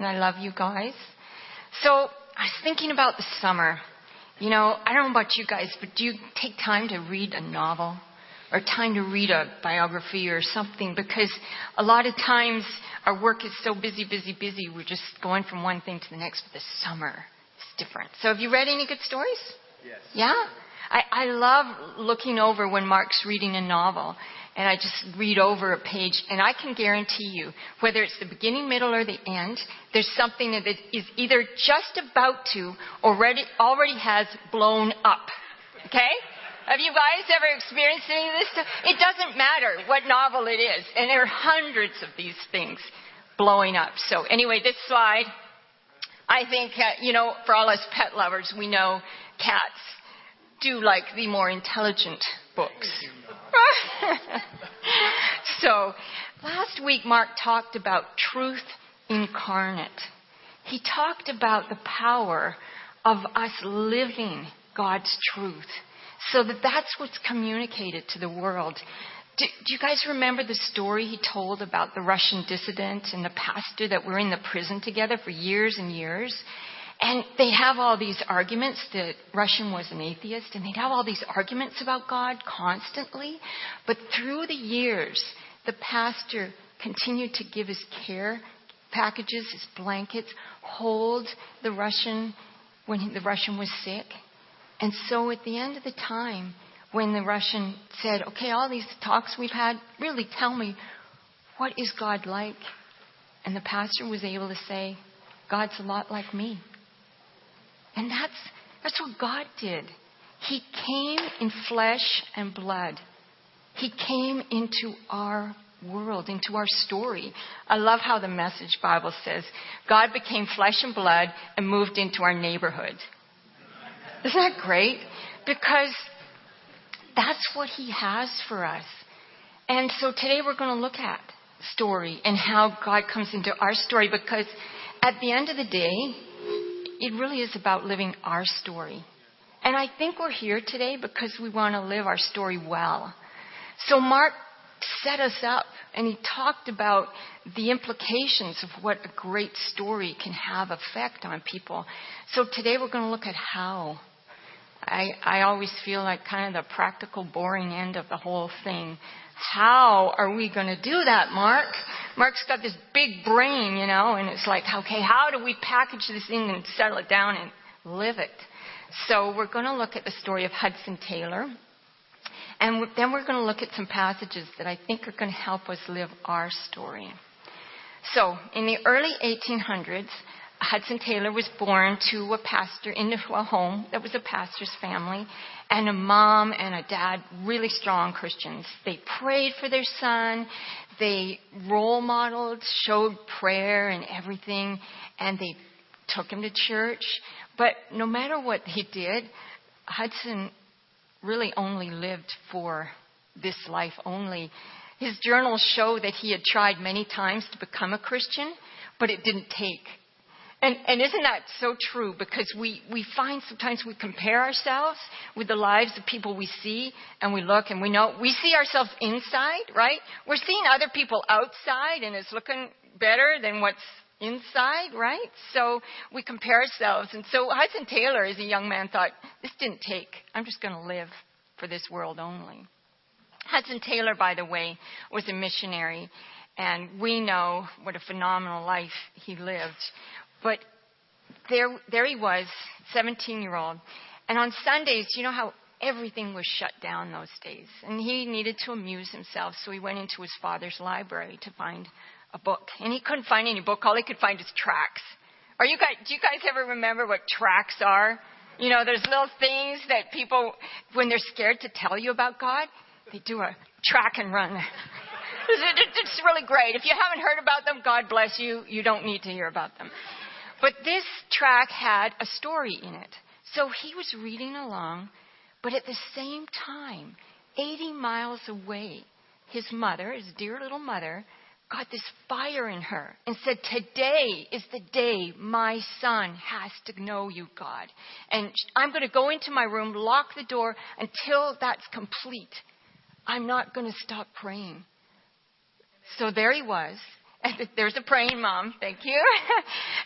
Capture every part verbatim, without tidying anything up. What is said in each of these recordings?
and I love you guys. So I was thinking about the summer. You know, I don't know about you guys, but do you take time to read a novel or time to read a biography or something? Because a lot of times our work is so busy, busy, busy, we're just going from one thing to the next, but the summer is different. So have you read any good stories? Yes. Yeah? I, I love looking over when Mark's reading a novel, and I just read over a page, and I can guarantee you, whether it's the beginning, middle, or the end, there's something that is either just about to or already, already has blown up. Okay? Have you guys ever experienced any of this stuff? It doesn't matter what novel it is, and there are hundreds of these things blowing up. So anyway, this slide, I think, uh, you know, for all us pet lovers, we know cats do like the more intelligent books. So last week, Mark talked about truth incarnate. He talked about the power of us living God's truth so that that's what's communicated to the world. Do, do you guys remember the story he told about the Russian dissident and the pastor that were in the prison together for years and years? And they have all these arguments. The Russian was an atheist, and they'd have all these arguments about God constantly. But through the years, the pastor continued to give his care packages, his blankets, hold the Russian when the Russian was sick. And so at the end of the time, when the Russian said, okay, all these talks we've had, really tell me, what is God like? And the pastor was able to say, God's a lot like me. And that's that's what God did. He came in flesh and blood. He came into our world, into our story. I love how the Message Bible says, God became flesh and blood and moved into our neighborhood. Isn't that great? Because that's what he has for us. And so today we're going to look at story and how God comes into our story, because at the end of the day, it really is about living our story. And I think we're here today because we want to live our story well. So Mark set us up, and he talked about the implications of what a great story can have effect on people. So today we're going to look at how. I, I always feel like kind of the practical, boring end of the whole thing. How are we going to do that, Mark? Mark's got this big brain, you know, and it's like, okay, how do we package this in and settle it down and live it? So we're going to look at the story of Hudson Taylor, and then we're going to look at some passages that I think are going to help us live our story. So in the early eighteen hundreds, Hudson Taylor was born to a pastor into a home that was a pastor's family, and a mom and a dad, really strong Christians. They prayed for their son. They role modeled, showed prayer and everything, and they took him to church. But no matter what he did, Hudson really only lived for this life only. His journals show that he had tried many times to become a Christian, but it didn't take. And, and isn't that so true? Because we, we find sometimes we compare ourselves with the lives of people we see, and we look and we know. We see ourselves inside, right? We're seeing other people outside, and it's looking better than what's inside, right? So we compare ourselves. And so Hudson Taylor, as a young man, thought, this didn't take. I'm just going to live for this world only. Hudson Taylor, by the way, was a missionary, and we know what a phenomenal life he lived. But there there he was, seventeen-year-old. And on Sundays, you know how everything was shut down those days. And he needed to amuse himself, so he went into his father's library to find a book. And he couldn't find any book. All he could find is tracts. Are you guys, do you guys ever remember what tracts are? You know, there's little things that people, when they're scared to tell you about God, they do a track and run. It's really great. If you haven't heard about them, God bless you. You don't need to hear about them. But this track had a story in it. So he was reading along, but at the same time, eighty miles away, his mother, his dear little mother, got this fire in her and said, today is the day my son has to know you, God. And I'm going to go into my room, lock the door until that's complete. I'm not going to stop praying. So there he was. There's a praying mom. Thank you.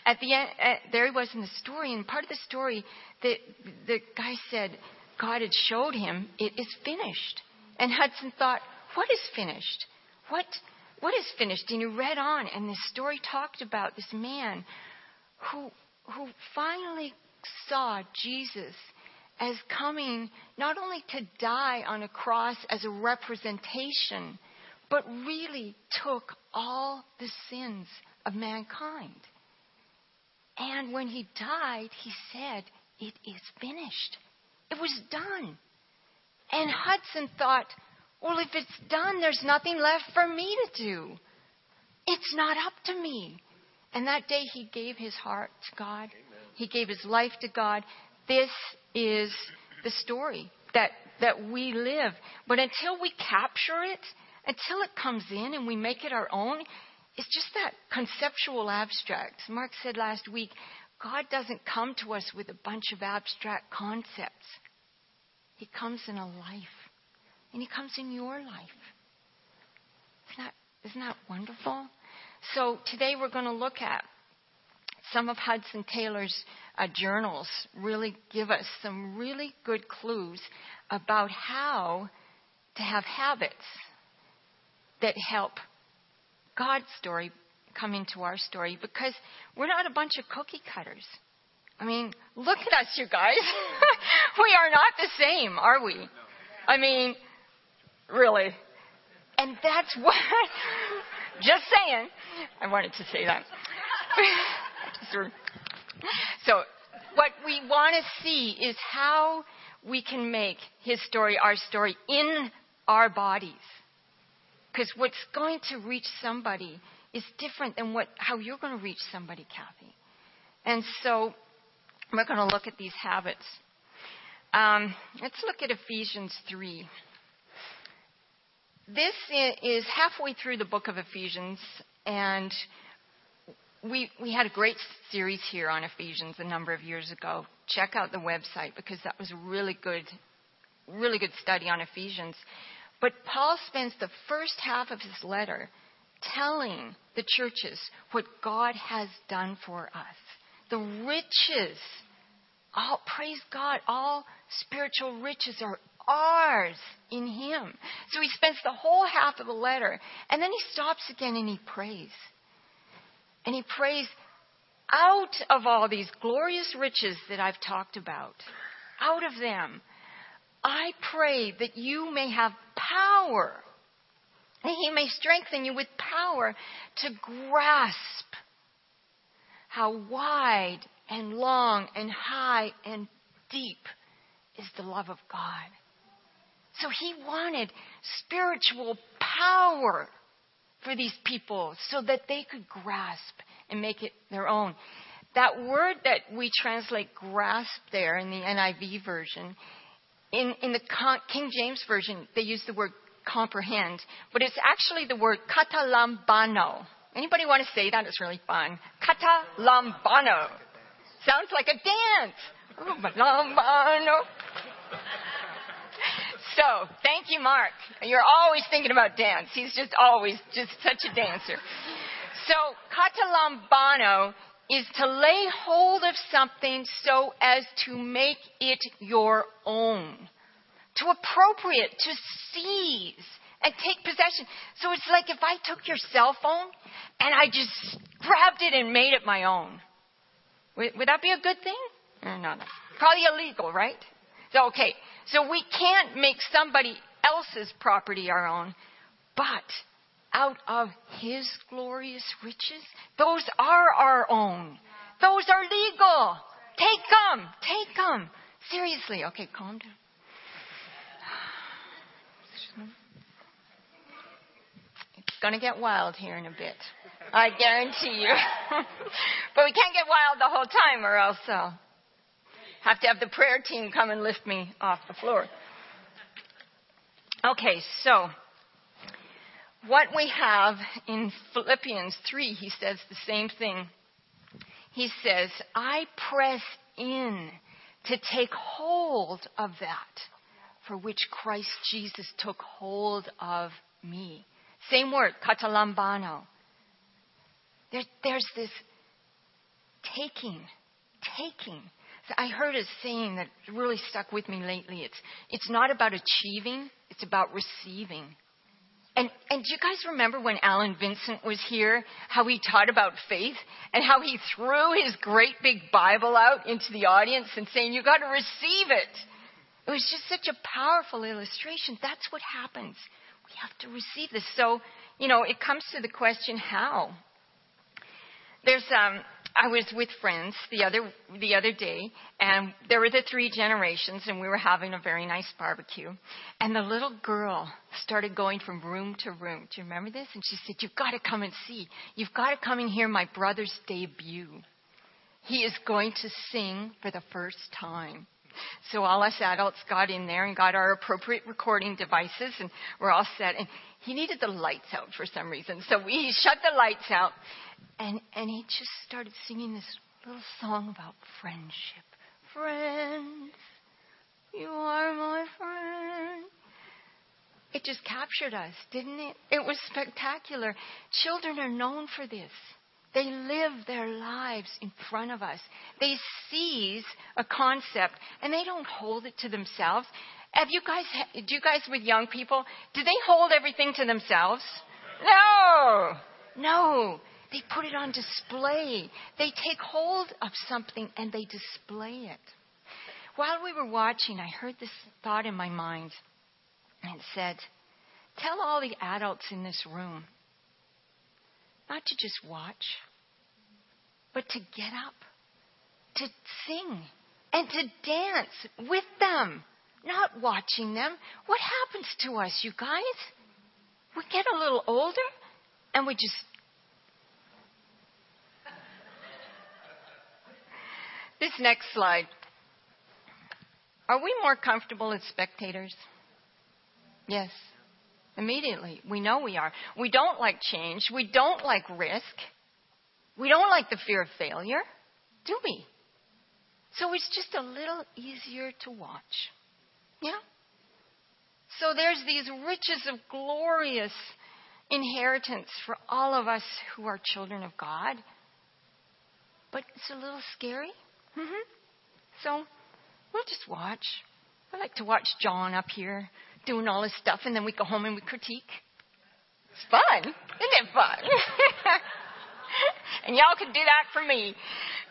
At the end, uh, there he was in the story. And part of the story, the, the guy said God had showed him, it is finished. And Hudson thought, what is finished? What What is finished? And he read on. And this story talked about this man who who finally saw Jesus as coming not only to die on a cross as a representation, but really took all the sins of mankind. And when he died, he said, it is finished. It was done. And Hudson thought, well, if it's done, there's nothing left for me to do. It's not up to me. And that day he gave his heart to God. Amen. He gave his life to God. This is the story that, that we live. But until we capture it, until it comes in and we make it our own, it's just that conceptual abstract. Mark said last week, God doesn't come to us with a bunch of abstract concepts. He comes in a life. And he comes in your life. Isn't that, isn't that wonderful? So today we're going to look at some of Hudson Taylor's uh, journals. Really give us some really good clues about how to have habits that help God's story come into our story, because we're not a bunch of cookie cutters. I mean, look at us, you guys. We are not the same, are we? No. I mean, really. And that's what, just saying, I wanted to say that. So what we want to see is how we can make his story our story in our bodies. Because what's going to reach somebody is different than what how you're going to reach somebody, Kathy. And so we're going to look at these habits. Um, let's look at Ephesians three. This is halfway through the book of Ephesians, and we we had a great series here on Ephesians a number of years ago. Check out the website, because that was a really good, really good study on Ephesians. But Paul spends the first half of his letter telling the churches what God has done for us. The riches, all, praise God, all spiritual riches are ours in him. So he spends the whole half of the letter. And then he stops again and he prays. And he prays, out of all these glorious riches that I've talked about, out of them, I pray that you may have power, that he may strengthen you with power to grasp how wide and long and high and deep is the love of God. So he wanted spiritual power for these people so that they could grasp and make it their own. That word that we translate grasp there in the N I V version, In, in the King James Version, they use the word comprehend, but it's actually the word katalambano. Anybody want to say that? It's really fun. Katalambano. Sounds like a dance. Ooh, balambano. So, thank you, Mark. You're always thinking about dance. He's just always just such a dancer. So, katalambano is to lay hold of something so as to make it your own, to appropriate, to seize, and take possession. So it's like if I took your cell phone and I just grabbed it and made it my own. Would, would that be a good thing? No, no. Probably illegal, right? So, okay. So we can't make somebody else's property our own, but out of his glorious riches, those are our own. Those are legal. Take them. Take them. Seriously. Okay, calm down. It's going to get wild here in a bit. I guarantee you. But we can't get wild the whole time, or else I'll have to have the prayer team come and lift me off the floor. Okay, so what we have in Philippians three, he says the same thing. He says, I press in to take hold of that for which Christ Jesus took hold of me. Same word, katalambano. There, there's this taking, taking. So I heard a saying that really stuck with me lately. It's it's not about achieving, it's about receiving. And and do you guys remember when Alan Vincent was here, how he taught about faith and how he threw his great big Bible out into the audience and saying, you got to receive it. It was just such a powerful illustration. That's what happens. We have to receive this. So, you know, it comes to the question, how? There's, um, I was with friends the other the other day, and there were the three generations, and we were having a very nice barbecue. And the little girl started going from room to room. Do you remember this? And she said, you've got to come and see. You've got to come and hear my brother's debut. He is going to sing for the first time. So all us adults got in there and got our appropriate recording devices, and we're all set. And he needed the lights out for some reason. So we shut the lights out, and, and he just started singing this little song about friendship. Friends, you are my friend. It just captured us, didn't it? It was spectacular. Children are known for this. They live their lives in front of us. They seize a concept, and they don't hold it to themselves. Have you guys, do you guys with young people, do they hold everything to themselves? No. No. They put it on display. They take hold of something, and they display it. While we were watching, I heard this thought in my mind, and it said, tell all the adults in this room, not to just watch, but to get up, to sing, and to dance with them, not watching them. What happens to us, you guys? We get a little older, and we just... This next slide. Are we more comfortable as spectators? Yes. Immediately. We know we are. We don't like change. We don't like risk. We don't like the fear of failure, do we? So it's just a little easier to watch. Yeah? So there's these riches of glorious inheritance for all of us who are children of God. But it's a little scary. Mm-hmm. So we'll just watch. I like to watch John up here doing all his stuff, and then we go home and we critique. It's fun. Isn't it fun? And y'all can do that for me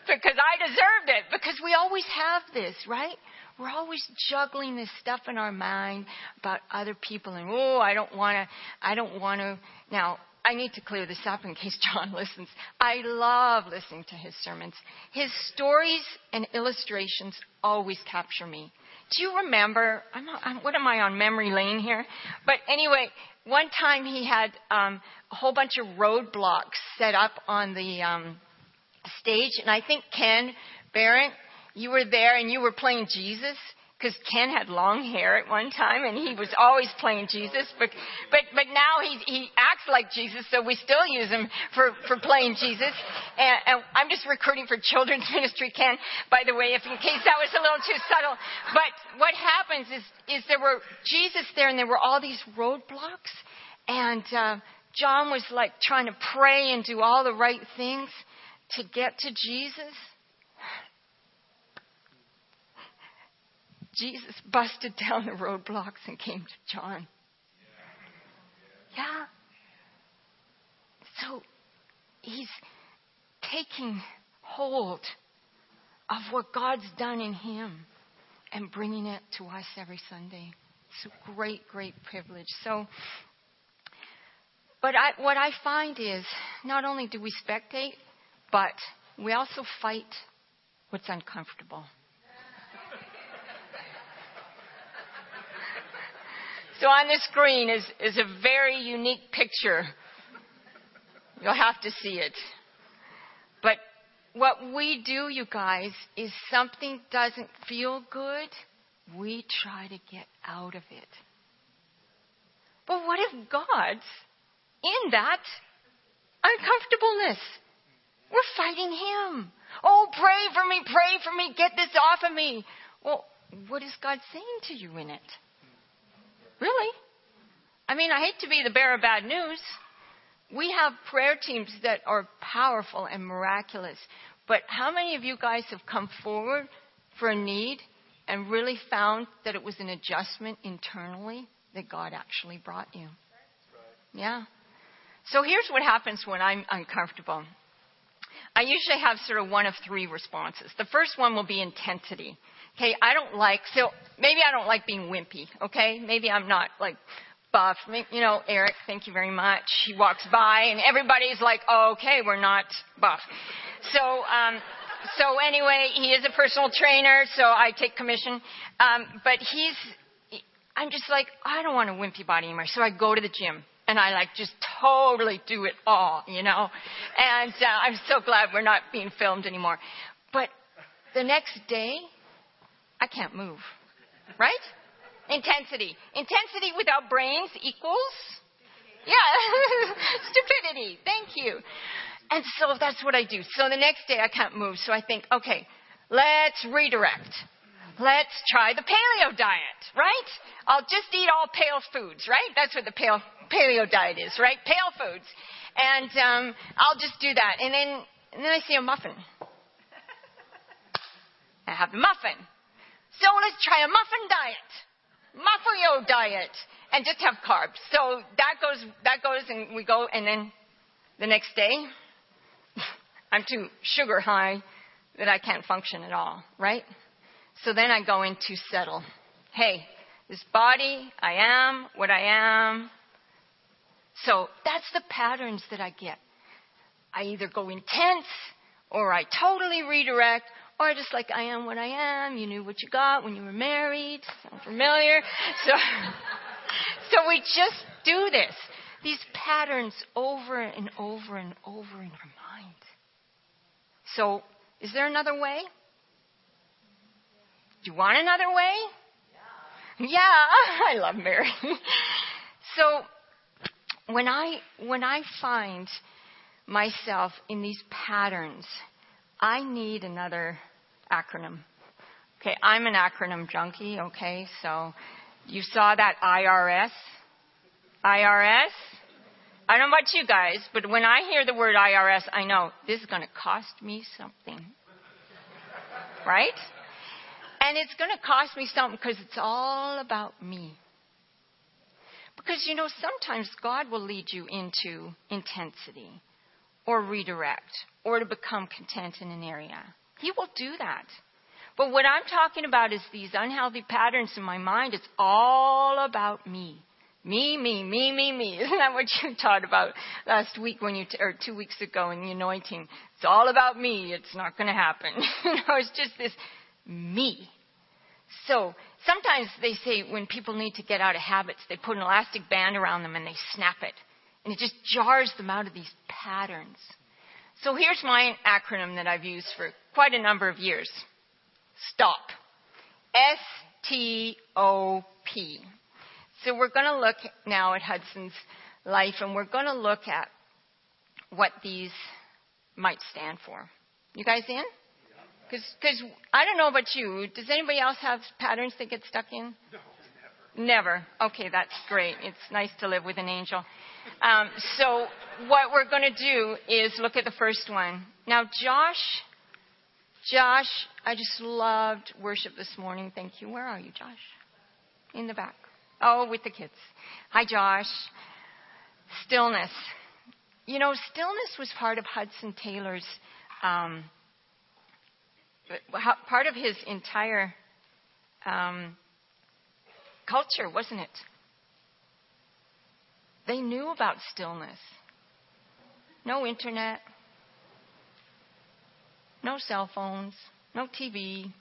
because I deserved it, because we always have this, right? We're always juggling this stuff in our mind about other people, and oh, I don't want to, I don't want to. Now, I need to clear this up in case John listens. I love listening to his sermons. His stories and illustrations always capture me. Do you remember, I'm, I'm, what am I on memory lane here? But anyway, one time he had um, a whole bunch of roadblocks set up on the um, stage. And I think Ken Barrett, you were there and you were playing Jesus, because Ken had long hair at one time and he was always playing Jesus. But but, but now he, he acts like Jesus, so we still use him for, for playing Jesus. And, and I'm just recruiting for children's ministry, Ken, by the way, if in case that was a little too subtle. But what happens is, is there were Jesus there and there were all these roadblocks. And uh, John was like trying to pray and do all the right things to get to Jesus. Jesus busted down the roadblocks and came to John. Yeah. So he's taking hold of what God's done in him and bringing it to us every Sunday. It's a great, great privilege. So, but I, what I find is not only do we spectate, but we also fight what's uncomfortable. So on the screen is, is a very unique picture. You'll have to see it. But what we do, you guys, is something doesn't feel good, we try to get out of it. But what if God's in that uncomfortableness? We're fighting him. Oh, pray for me, pray for me, get this off of me. Well, what is God saying to you in it? Really? I mean, I hate to be the bearer of bad news, we have prayer teams that are powerful and miraculous. But how many of you guys have come forward for a need and really found that it was an adjustment internally that God actually brought you? Yeah. So here's what happens when I'm uncomfortable. I usually have sort of one of three responses. The first one will be intensity. Okay, I don't like, so maybe I don't like being wimpy, okay? Maybe I'm not like buff. You know, Eric, thank you very much. He walks by and everybody's like, oh, okay, we're not buff. So, um, so anyway, he is a personal trainer, so I take commission. Um, but he's, I'm just like, I don't want a wimpy body anymore. So I go to the gym. And I like just totally do it all, you know. And uh, I'm so glad we're not being filmed anymore. But the next day, I can't move, right? Intensity. Intensity without brains equals? Yeah, stupidity. Thank you. And so that's what I do. So the next day I can't move. So I think, okay, let's redirect. Let's try the paleo diet, right? I'll just eat all pale foods, right? That's what the pale paleo diet is, right? Pale foods. And um, I'll just do that. And then, and then I see a muffin. I have the muffin. So let's try a muffin diet. Muffalo diet. And just have carbs. So that goes, that goes, and we go. And then the next day, I'm too sugar high that I can't function at all, right? So then I go into settle. Hey, this body, I am what I am. So that's the patterns that I get. I either go intense or I totally redirect or I just like, I am what I am. You knew what you got when you were married. Sound familiar? So, so we just do this. These patterns over and over and over in our mind. So is there another way? Do you want another way? Yeah, yeah, I love Mary. So when I when I find myself in these patterns, I need another acronym. Okay, I'm an acronym junkie, okay? So you saw that I R S. I R S? I don't know about you guys, but when I hear the word I R S, I know this is going to cost me something. Right? And it's going to cost me something because it's all about me. Because, you know, sometimes God will lead you into intensity or redirect or to become content in an area. He will do that. But what I'm talking about is these unhealthy patterns in my mind. It's all about me. Me, me, me, me, me. Isn't that what you taught about last week when you, t- or two weeks ago in the anointing? It's all about me. It's not going to happen. You know, it's just this me. So sometimes they say when people need to get out of habits, they put an elastic band around them and they snap it. And it just jars them out of these patterns. So here's my acronym that I've used for quite a number of years. STOP. S T O P. So we're going to look now at Hudson's life and we're going to look at what these might stand for. You guys in? Because I don't know about you. Does anybody else have patterns they get stuck in? No, never. Never. Okay, that's great. It's nice to live with an angel. Um, so what we're going to do is look at the first one. Now, Josh, Josh, I just loved worship this morning. Thank you. Where are you, Josh? In the back. Oh, with the kids. Hi, Josh. Stillness. You know, stillness was part of Hudson Taylor's... Um, part of his entire um, culture, wasn't it? They knew about stillness. No internet. No cell phones. No T V.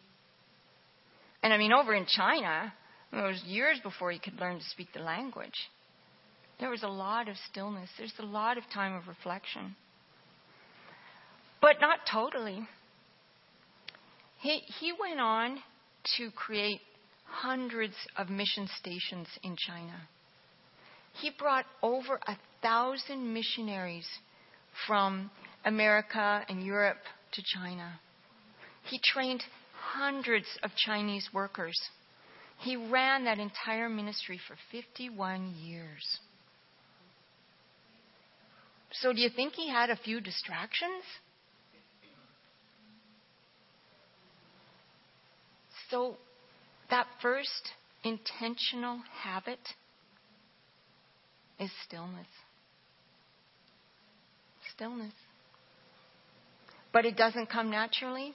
And I mean, over in China, it was years before he could learn to speak the language. There was a lot of stillness. There's a lot of time of reflection. But not totally. He, he went on to create hundreds of mission stations in China. He brought over a thousand missionaries from America and Europe to China. He trained hundreds of Chinese workers. He ran that entire ministry for fifty-one years. So do you think he had a few distractions? So that first intentional habit is stillness. Stillness. But it doesn't come naturally.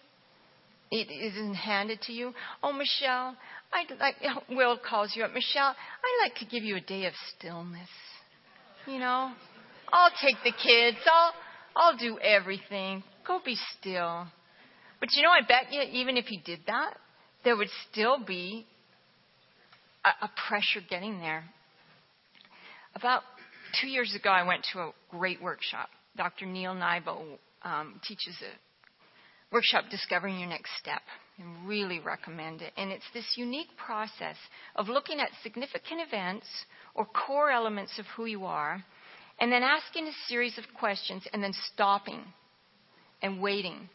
It isn't handed to you. Oh, Michelle, I'd like, Will calls you up. Michelle, I'd like to give you a day of stillness. You know, I'll take the kids. I'll, I'll do everything. Go be still. But you know, I bet you, even if he did that, there would still be a, a pressure getting there. About two years ago, I went to a great workshop. Doctor Neil Nybo um, teaches a workshop, Discovering Your Next Step. I really recommend it. And it's this unique process of looking at significant events or core elements of who you are, and then asking a series of questions, and then stopping and waiting.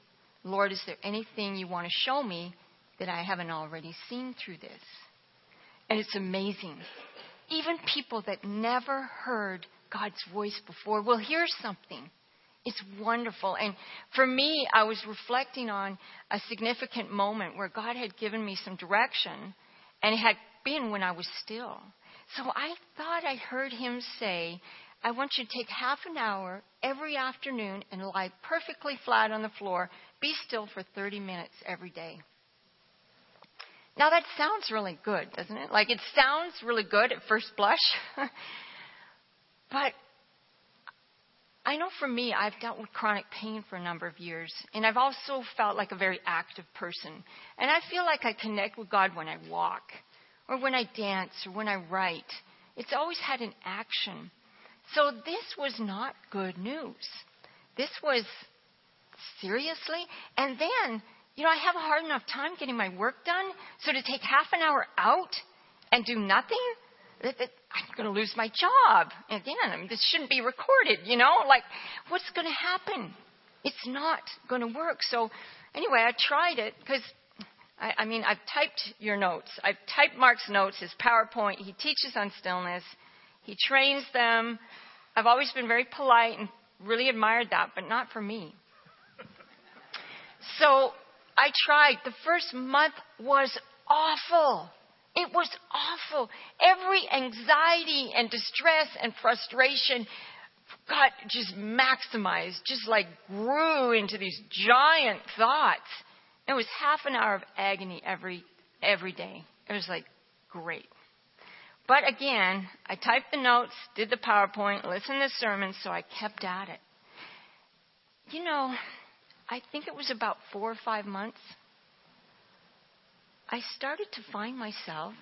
Lord, is there anything you want to show me that I haven't already seen through this? And it's amazing. Even people that never heard God's voice before will hear something. It's wonderful. And for me, I was reflecting on a significant moment where God had given me some direction, and it had been when I was still. So I thought I heard him say, I want you to take half an hour every afternoon and lie perfectly flat on the floor. Be still for thirty minutes every day. Now that sounds really good, doesn't it? Like, it sounds really good at first blush. But I know for me, I've dealt with chronic pain for a number of years. And I've also felt like a very active person. And I feel like I connect with God when I walk or when I dance or when I write. It's always had an action. So this was not good news. This was seriously. And then, you know, I have a hard enough time getting my work done. So to take half an hour out and do nothing, I'm going to lose my job. And again, I mean, this shouldn't be recorded, you know? Like, what's going to happen? It's not going to work. So anyway, I tried it because, I, I mean, I've typed your notes. I've typed Mark's notes, his PowerPoint. He teaches on stillness. He trains them. I've always been very polite and really admired that, but not for me. So I tried. The first month was awful. It was awful. Every anxiety and distress and frustration got just maximized, just like grew into these giant thoughts. It was half an hour of agony every every day. It was like, great. But again, I typed the notes, did the PowerPoint, listened to sermons, so I kept at it. You know, I think it was about four or five months, I started to find myself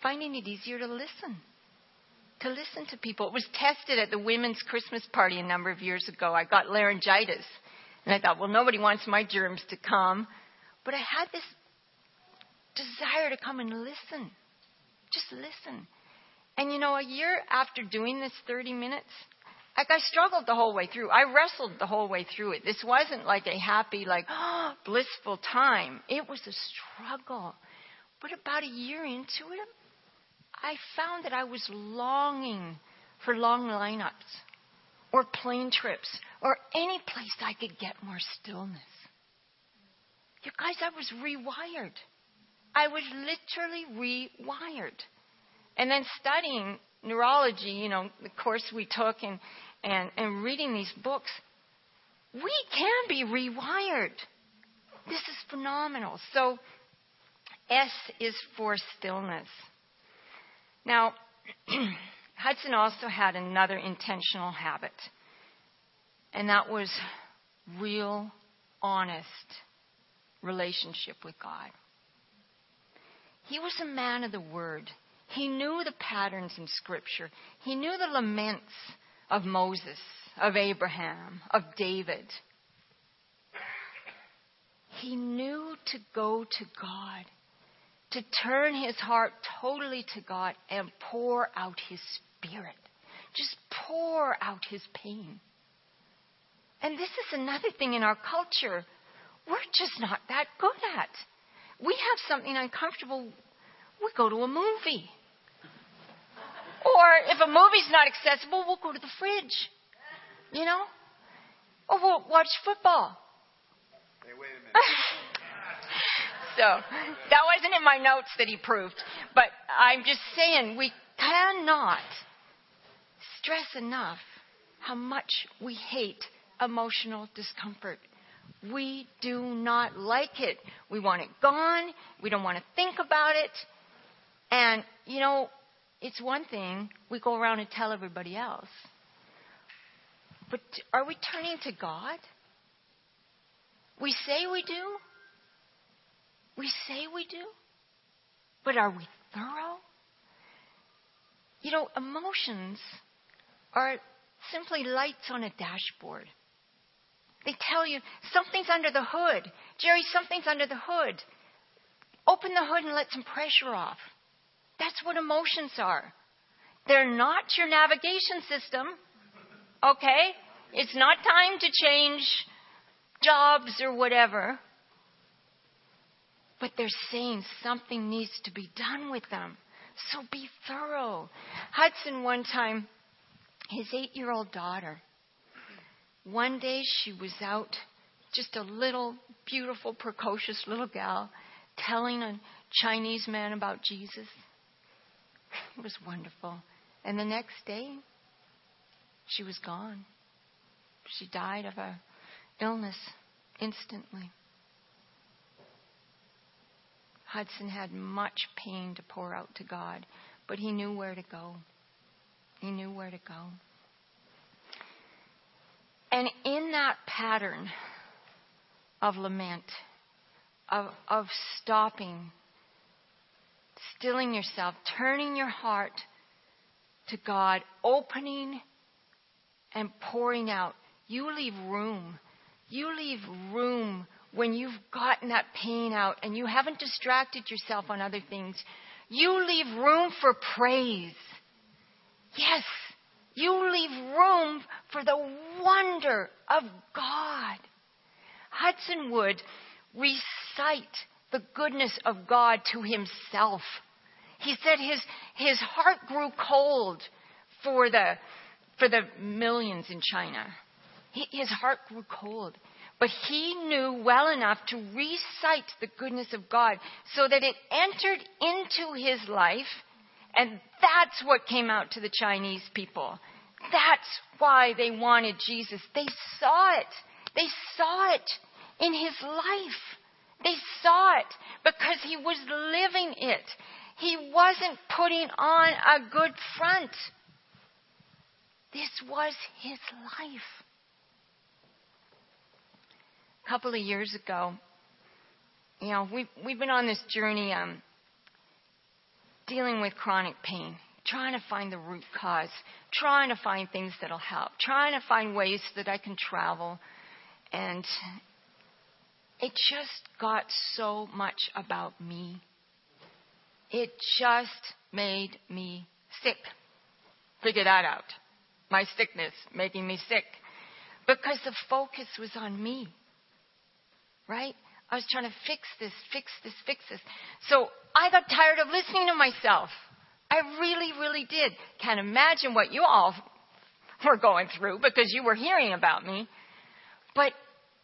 finding it easier to listen, to listen to people. It was tested at the women's Christmas party a number of years ago. I got laryngitis, and I thought, well, nobody wants my germs to come. But I had this desire to come and listen, just listen. And, you know, a year after doing this thirty minutes, like, I struggled the whole way through. I wrestled the whole way through it. This wasn't like a happy, like, oh, blissful time. It was a struggle. But about a year into it, I found that I was longing for long lineups or plane trips or any place I could get more stillness. You guys, I was rewired. I was literally rewired. And then studying neurology, you know, the course we took, and, and, and reading these books, we can be rewired. This is phenomenal. So S is for stillness. Now, Hudson also had another intentional habit, and that was real, honest relationship with God. He was a man of the word. He knew the patterns in Scripture. He knew the laments of Moses, of Abraham, of David. He knew to go to God, to turn his heart totally to God and pour out his spirit. Just pour out his pain. And this is another thing in our culture we're just not that good at. We have something uncomfortable. We go to a movie. Or if a movie's not accessible, we'll go to the fridge, you know? Or we'll watch football. Hey, wait a minute. So that wasn't in my notes that he proved. But I'm just saying we cannot stress enough how much we hate emotional discomfort. We do not like it. We want it gone. We don't want to think about it. And, you know, it's one thing we go around and tell everybody else. But are we turning to God? We say we do. We say we do. But are we thorough? You know, emotions are simply lights on a dashboard. They tell you something's under the hood. Jerry, something's under the hood. Open the hood and let some pressure off. That's what emotions are. They're not your navigation system. Okay? It's not time to change jobs or whatever. But they're saying something needs to be done with them. So be thorough. Hudson, one time, his eight-year-old daughter, one day she was out, just a little, beautiful, precocious little gal, telling a Chinese man about Jesus. It was wonderful. And the next day, she was gone. She died of an illness instantly. Hudson had much pain to pour out to God, but he knew where to go. He knew where to go. And in that pattern of lament, of, of stopping, stilling yourself, turning your heart to God, opening and pouring out, you leave room. You leave room when you've gotten that pain out and you haven't distracted yourself on other things. You leave room for praise. Yes, you leave room for the wonder of God. Hudson would recite the goodness of God to himself. He said his his heart grew cold for the for the millions in China. He, his heart grew cold. But he knew well enough to recite the goodness of God so that it entered into his life. And that's what came out to the Chinese people. That's why they wanted Jesus. They saw it. They saw it in his life. They saw it because he was living it. He wasn't putting on a good front. This was his life. A couple of years ago, you know, we've, we've been on this journey, um, dealing with chronic pain, trying to find the root cause, trying to find things that'll help, trying to find ways that I can travel. And it just got so much about me. It just made me sick. Figure that out. My sickness making me sick. Because the focus was on me. Right? I was trying to fix this, fix this, fix this. So I got tired of listening to myself. I really, really did. Can't imagine what you all were going through because you were hearing about me. But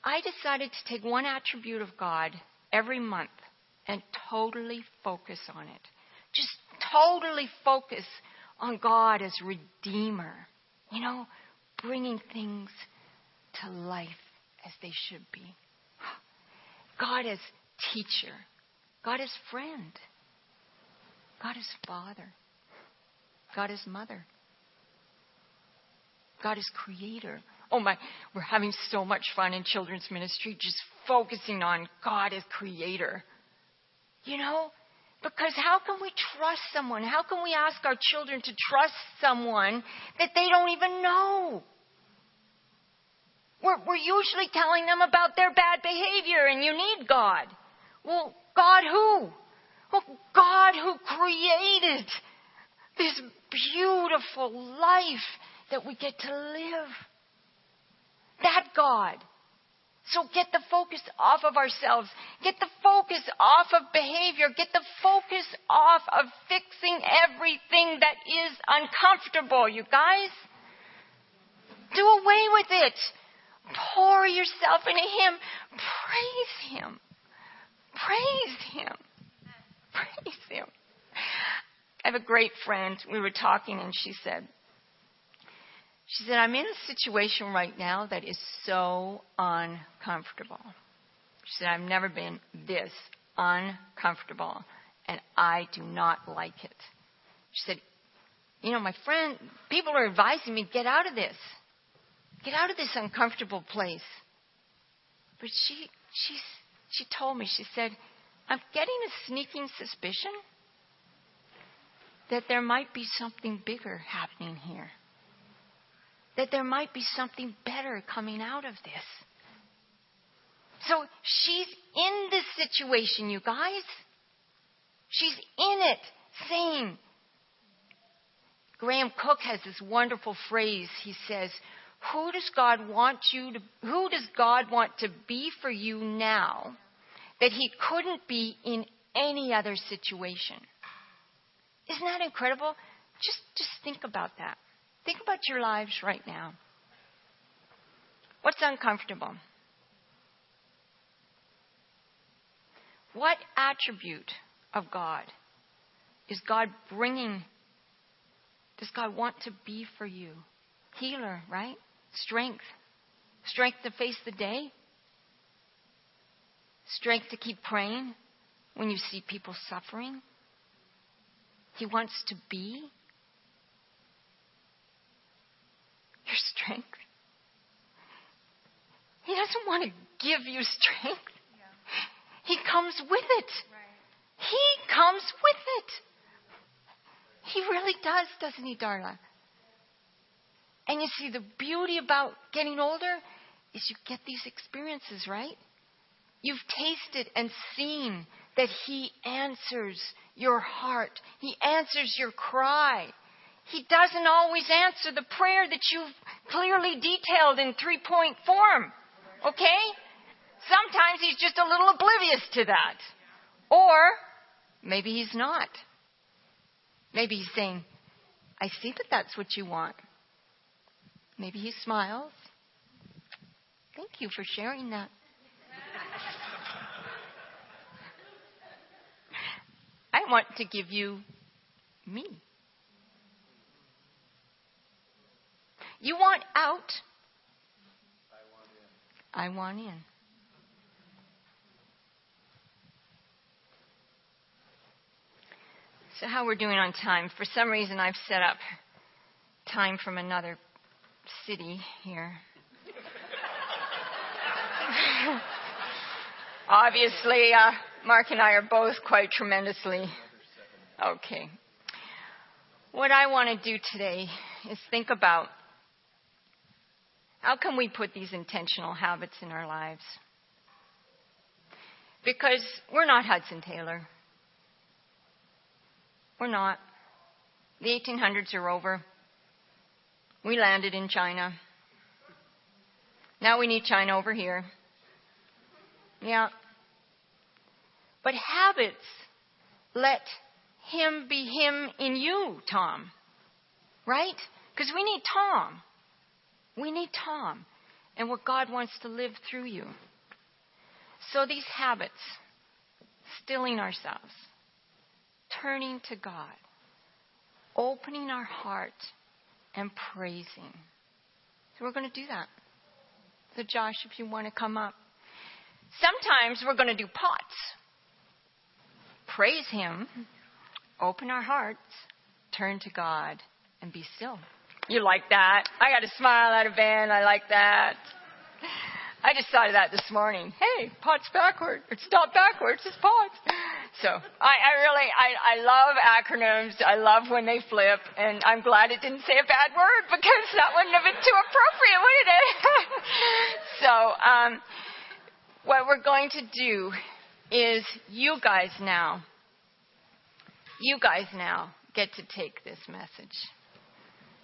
I decided to take one attribute of God every month and totally focus on it. Just totally focus on God as Redeemer. You know, bringing things to life as they should be. God as teacher. God is friend. God is father. God is mother. God is creator. Oh my, we're having so much fun in children's ministry just focusing on God as creator. You know, because how can we trust someone? How can we ask our children to trust someone that they don't even know? We're, we're usually telling them about their bad behavior and you need God. Well, God who? Well, God who created this beautiful life that we get to live. That God. So get the focus off of ourselves. Get the focus off of behavior. Get the focus off of fixing everything that is uncomfortable, you guys. Do away with it. Pour yourself into Him. Praise Him. Praise Him. Praise Him. I have a great friend. We were talking and she said, She said, I'm in a situation right now that is so uncomfortable. She said, I've never been this uncomfortable, and I do not like it. She said, you know, my friend, people are advising me, get out of this. Get out of this uncomfortable place. But she, she, she told me, she said, I'm getting a sneaking suspicion that there might be something bigger happening here. That there might be something better coming out of this. So she's in this situation, you guys. She's in it, saying. Graham Cook has this wonderful phrase. He says, "Who does God want you to? Who does God want to be for you now, that He couldn't be in any other situation?" Isn't that incredible? Just, just think about that. Think about your lives right now. What's uncomfortable? What attribute of God is God bringing? Does God want to be for you? Healer, right? Strength. Strength to face the day. Strength to keep praying when you see people suffering. He wants to be your strength. He doesn't want to give you strength. Yeah. He comes with it. Right. He comes with it. He really does, doesn't he, Darla? And you see, the beauty about getting older is you get these experiences, right? You've tasted and seen that He answers your heart. He answers your cry. He doesn't always answer the prayer that you've clearly detailed in three-point form, okay? Sometimes He's just a little oblivious to that. Or maybe He's not. Maybe He's saying, I see that that's what you want. Maybe He smiles. Thank you for sharing that. I want to give you me. You want out? I want in. I want in. So how we're doing on time? For some reason, I've set up time from another city here. Obviously, uh, Mark and I are both quite tremendously okay. What I want to do today is think about, how can we put these intentional habits in our lives? Because we're not Hudson Taylor. We're not. The eighteen hundreds are over. We landed in China. Now we need China over here. Yeah. But habits, let Him be Him in you, Tom. Right? Because we need Tom. We need Tom and what God wants to live through you. So these habits, stilling ourselves, turning to God, opening our heart and praising. So we're going to do that. So Josh, if you want to come up. Sometimes we're going to do pots. Praise Him, open our hearts, turn to God and be still. You like that? I got a smile out of Van. I like that. I just thought of that this morning. Hey, pot's backward. It's not backwards. It's pots. So I, I really, I, I love acronyms. I love when they flip. And I'm glad it didn't say a bad word because that wouldn't have been too appropriate, wouldn't it? So um, what we're going to do is you guys now, you guys now get to take this message.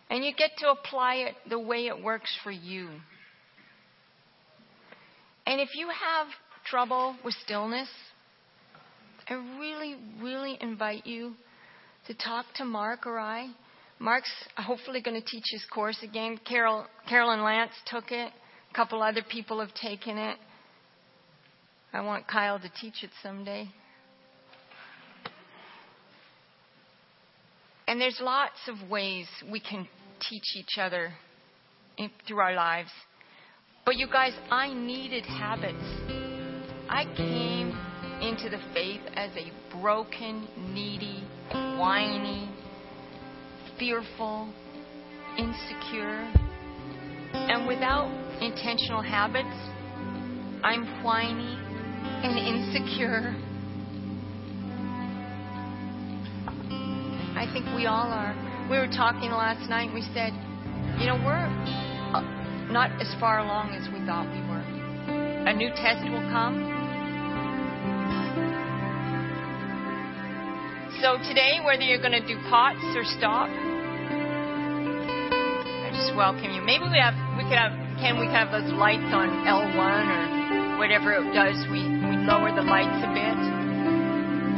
And you get to apply it the way it works for you. And if you have trouble with stillness, I really, really invite you to talk to Mark or I. Mark's hopefully going to teach his course again. Carol, Carolyn Lance took it. A couple other people have taken it. I want Kyle to teach it someday. And there's lots of ways we can teach each other in, through our lives. But you guys, I needed habits. I came into the faith as a broken, needy, whiny, fearful, insecure. And without intentional habits, I'm whiny and insecure. I think we all are. We were talking last night and we said, you know, we're not as far along as we thought we were. A new test will come. So today, whether you're going to do POTS or STOP, I just welcome you. Maybe we have, we could have, can we have those lights on L one or whatever it does? We, we lower the lights a bit.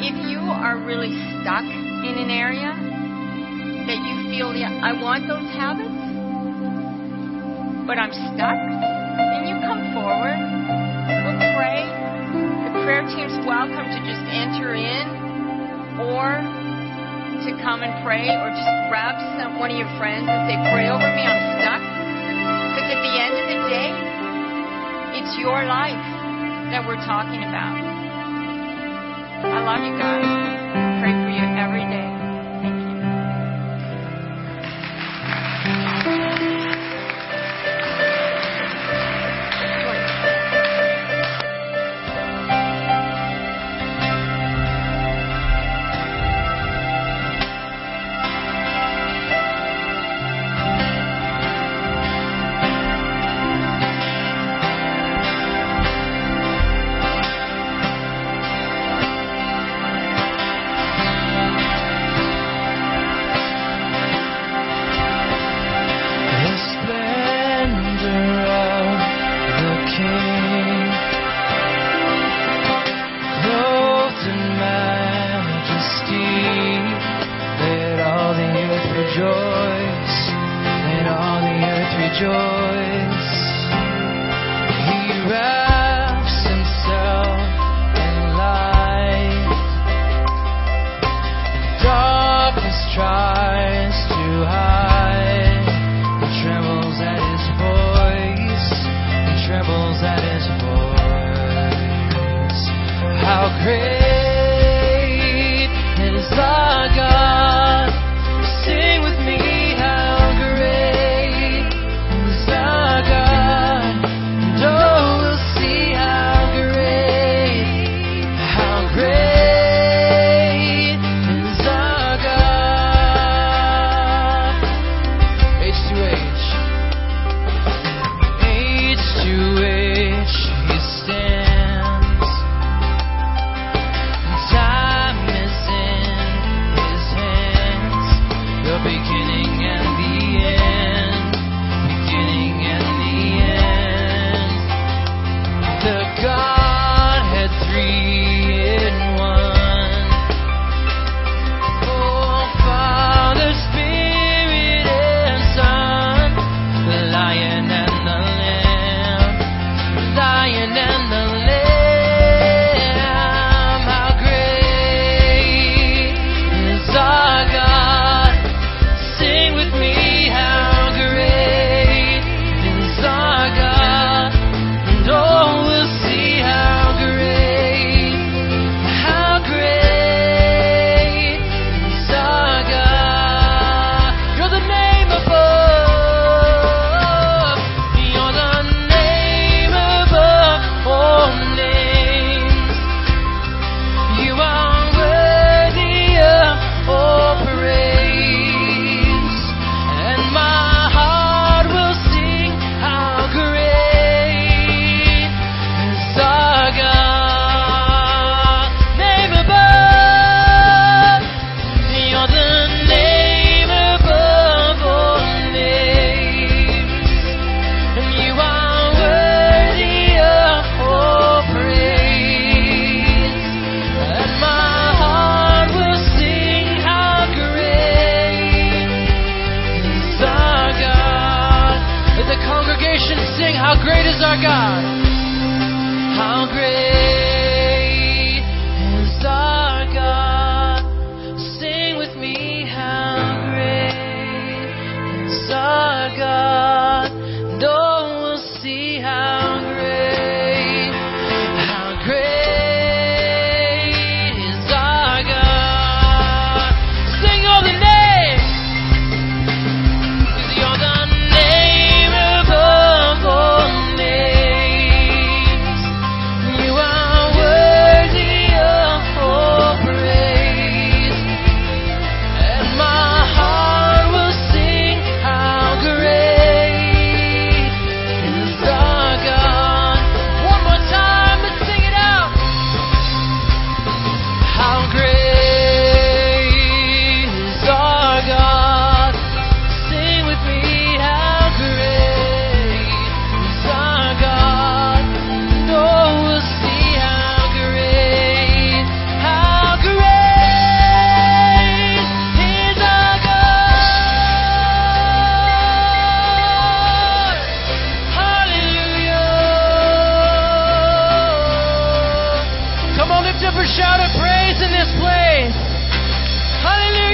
If you are really stuck in an area that you feel, yeah, I want those habits, but I'm stuck, and you come forward, we'll pray. The prayer team's welcome to just enter in, or to come and pray, or just grab some, one of your friends and say, pray over me, I'm stuck. Because at the end of the day, it's your life that we're talking about. I love you guys. Pray for you every day. Thank you. shout of praise in this place.